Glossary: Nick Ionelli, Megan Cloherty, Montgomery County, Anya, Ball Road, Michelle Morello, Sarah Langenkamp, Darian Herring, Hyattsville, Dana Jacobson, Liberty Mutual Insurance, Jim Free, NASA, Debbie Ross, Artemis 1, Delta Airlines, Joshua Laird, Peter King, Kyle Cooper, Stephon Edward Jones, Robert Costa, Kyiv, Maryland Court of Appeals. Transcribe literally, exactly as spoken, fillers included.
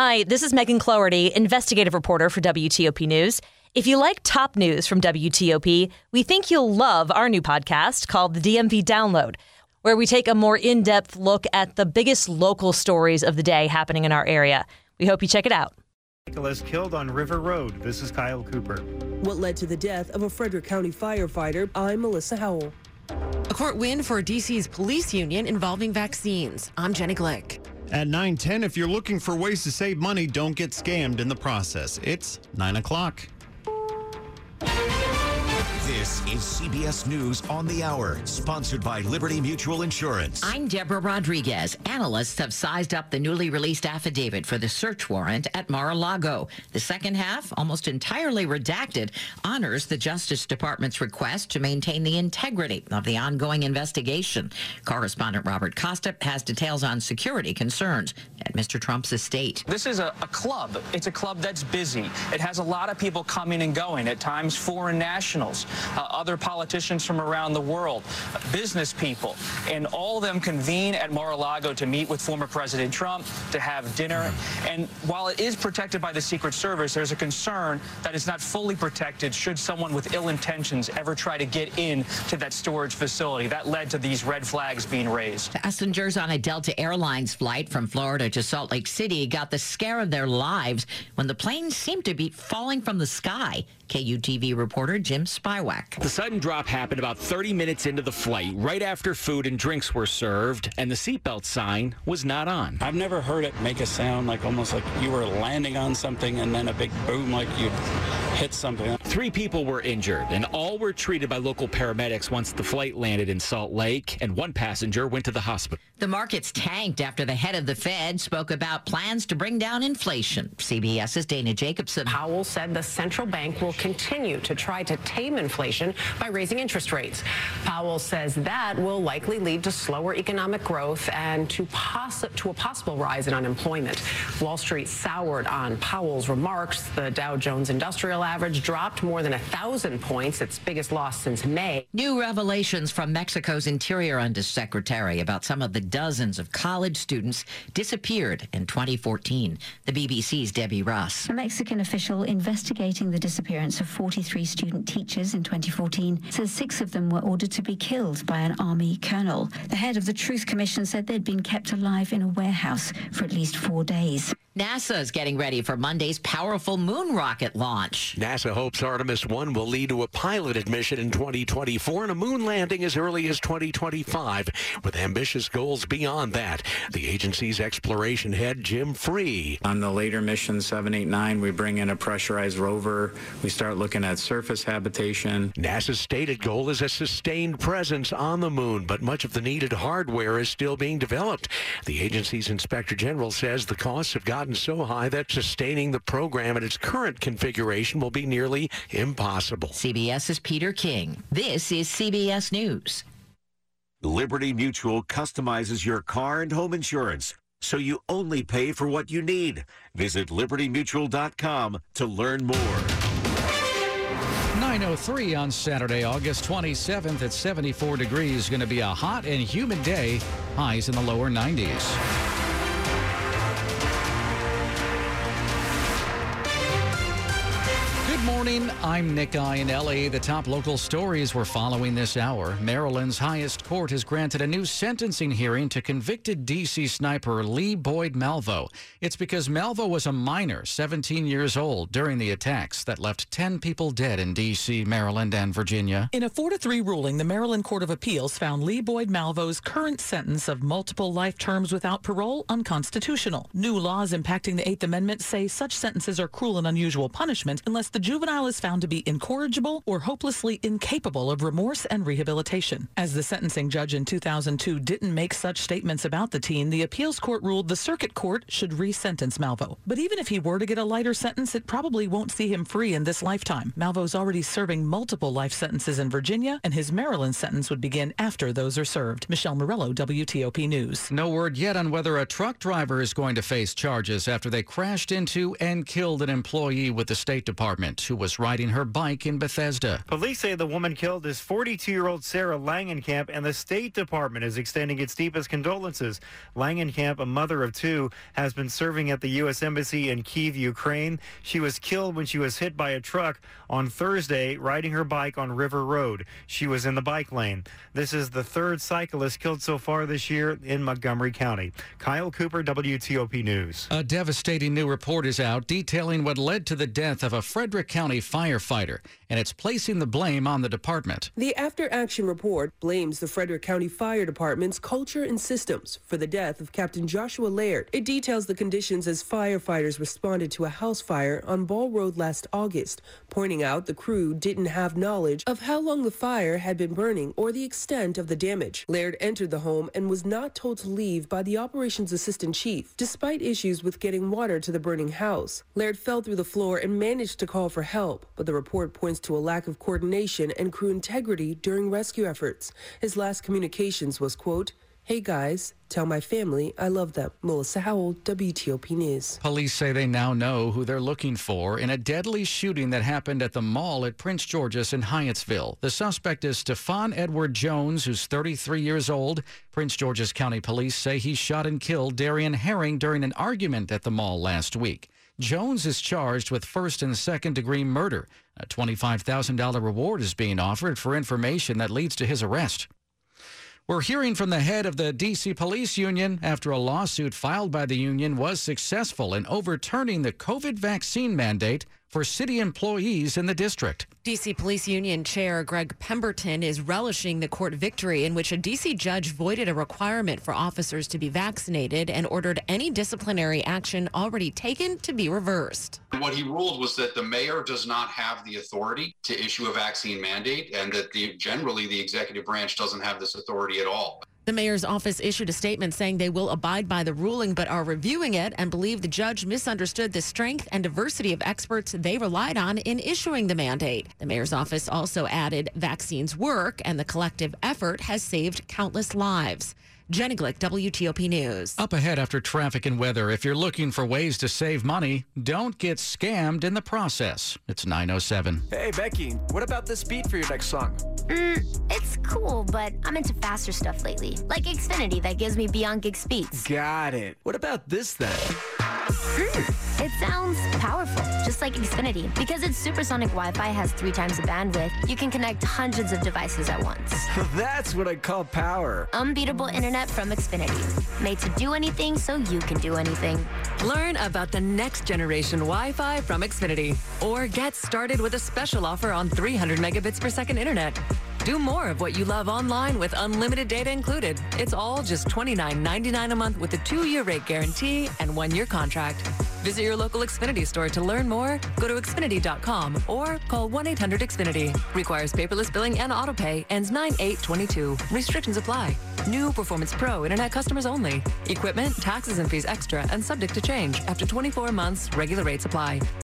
Hi, this is Megan Cloherty, investigative reporter for W T O P News. If you like top news from W T O P, we think you'll love our new podcast called The D M V Download, where we take a more in-depth look at the biggest local stories of the day happening in our area. We hope you check it out. Nicholas killed on River Road. This is Kyle Cooper. What led to the death of a Frederick County firefighter? I'm Melissa Howell. A court win for D C's police union involving vaccines. I'm Jenny Glick. At nine ten, if you're looking for ways to save money, don't get scammed in the process. It's nine o'clock. This is C B S News on the Hour, sponsored by Liberty Mutual Insurance. I'm Deborah Rodriguez. Analysts have sized up the newly released affidavit for the search warrant at Mar-a-Lago. The second half, almost entirely redacted, honors the Justice Department's request to maintain the integrity of the ongoing investigation. Correspondent Robert Costa has details on security concerns at Mister Trump's estate. This is a, a club. It's a club that's busy. It has a lot of people coming and going, at times foreign nationals. Uh, other politicians from around the world, uh, business people, and all of them convene at Mar-a-Lago to meet with former President Trump, to have dinner. And while it is protected by the Secret Service, there's a concern that it's not fully protected should someone with ill intentions ever try to get in to that storage facility. That led to these red flags being raised. Passengers on a Delta Airlines flight from Florida to Salt Lake City got the scare of their lives when the plane seemed to be falling from the sky. K U T V reporter Jim Spiro. The sudden drop happened about thirty minutes into the flight, right after food and drinks were served, and the seatbelt sign was not on. I've never heard it make a sound like almost like you were landing on something and then a big boom like you hit something. Three people were injured, and all were treated by local paramedics once the flight landed in Salt Lake, and one passenger went to the hospital. The markets tanked after the head of the Fed spoke about plans to bring down inflation. CBS's Dana Jacobson. Powell said the central bank will continue to try to tame inflation. inflation by raising interest rates. Powell says that will likely lead to slower economic growth and to, poss- to a possible rise in unemployment. Wall Street soured on Powell's remarks. The Dow Jones Industrial Average dropped more than one thousand points, its biggest loss since May. New revelations from Mexico's Interior Undersecretary about some of the dozens of college students disappeared in twenty fourteen. The B B C's Debbie Ross. A Mexican official investigating the disappearance of forty-three student teachers in in twenty fourteen says six of them were ordered to be killed by an army colonel. The head of the Truth Commission said they'd been kept alive in a warehouse for at least four days. NASA is getting ready for Monday's powerful moon rocket launch. NASA hopes Artemis one will lead to a piloted mission in twenty twenty-four and a moon landing as early as twenty twenty-five, with ambitious goals beyond that. The agency's exploration head, Jim Free. On the later mission seven eight nine, we bring in a pressurized rover. We start looking at surface habitation. NASA's stated goal is a sustained presence on the moon, but much of the needed hardware is still being developed. The agency's inspector general says the costs have got gotten so high that sustaining the program in its current configuration will be nearly impossible. CBS's Peter King. This is C B S News. Liberty Mutual customizes your car and home insurance so you only pay for what you need. Visit liberty mutual dot com to learn more. nine oh three on Saturday, August twenty-seventh at seventy-four degrees. Going to be a hot and humid day. Highs in the lower nineties. Good morning, I'm Nick Ionelli. The top local stories we're following this hour. Maryland's highest court has granted a new sentencing hearing to convicted D C sniper Lee Boyd Malvo. It's because Malvo was a minor, seventeen years old, during the attacks that left ten people dead in D C, Maryland, and Virginia. In a four to three ruling, the Maryland Court of Appeals found Lee Boyd Malvo's current sentence of multiple life terms without parole unconstitutional. New laws impacting the Eighth Amendment say such sentences are cruel and unusual punishment unless the juvenile is found to be incorrigible or hopelessly incapable of remorse and rehabilitation. As the sentencing judge in two thousand two didn't make such statements about the teen, the appeals court ruled the circuit court should re-sentence Malvo. But even if he were to get a lighter sentence, it probably won't see him free in this lifetime. Malvo's already serving multiple life sentences in Virginia, and his Maryland sentence would begin after those are served. Michelle Morello, W T O P News. No word yet on whether a truck driver is going to face charges after they crashed into and killed an employee with the State Department who was riding her bike in Bethesda. Police say the woman killed is forty-two-year-old Sarah Langenkamp, and the State Department is extending its deepest condolences. Langenkamp, a mother of two, has been serving at the U S Embassy in Kyiv, Ukraine. She was killed when she was hit by a truck on Thursday riding her bike on River Road. She was in the bike lane. This is the third cyclist killed so far this year in Montgomery County. Kyle Cooper, W T O P News. A devastating new report is out detailing what led to the death of a Frederick County firefighter, and it's placing the blame on the department. The after-action report blames the Frederick County Fire Department's culture and systems for the death of Captain Joshua Laird. It details the conditions as firefighters responded to a house fire on Ball Road last August, pointing out the crew didn't have knowledge of how long the fire had been burning or the extent of the damage. Laird entered the home and was not told to leave by the operations assistant chief, despite issues with getting water to the burning house. Laird fell through the floor and managed to call for help, but the report points to a lack of coordination and crew integrity during rescue efforts. His last communications was, quote, "Hey guys, tell my family I love them." Melissa Howell, W T O P News. Police say they now know who they're looking for in a deadly shooting that happened at the mall at Prince George's in Hyattsville. The suspect is Stephon Edward Jones, who's thirty-three years old. Prince George's County Police say he shot and killed Darian Herring during an argument at the mall last week. Jones is charged with first and second degree murder. A twenty-five thousand dollars reward is being offered for information that leads to his arrest. We're hearing from the head of the D C Police Union after a lawsuit filed by the union was successful in overturning the COVID vaccine mandate for city employees in the district. D C Police Union Chair Greg Pemberton is relishing the court victory in which a D C judge voided a requirement for officers to be vaccinated and ordered any disciplinary action already taken to be reversed. What he ruled was that the mayor does not have the authority to issue a vaccine mandate, and that the, generally the executive branch doesn't have this authority at all. The mayor's office issued a statement saying they will abide by the ruling but are reviewing it and believe the judge misunderstood the strength and diversity of experts they relied on in issuing the mandate. The mayor's office also added vaccines work and the collective effort has saved countless lives. Jenny Glick, W T O P News. Up ahead after traffic and weather, if you're looking for ways to save money, don't get scammed in the process. It's nine oh seven. Hey, Becky, what about this beat for your next song? Mm, it's cool, but I'm into faster stuff lately, like Xfinity that gives me beyond gig speeds. Got it. What about this then? Mm, it sounds powerful, just like Xfinity. Because its supersonic Wi-Fi has three times the bandwidth, you can connect hundreds of devices at once. That's what I call power. Unbeatable internet from Xfinity. Made to do anything so you can do anything. Learn about the next generation Wi-Fi from Xfinity. Or get started with a special offer on three hundred megabits per second internet. Do more of what you love online with unlimited data included. It's all just twenty-nine ninety-nine a month with a two-year rate guarantee and one-year contract. Visit your local Xfinity store to learn more. Go to Xfinity dot com or call one eight hundred X finity. Requires paperless billing and auto pay. Ends nine eight twenty-two. Restrictions apply. New Performance Pro Internet customers only. Equipment, taxes and fees extra and subject to change. After twenty-four months, regular rates apply.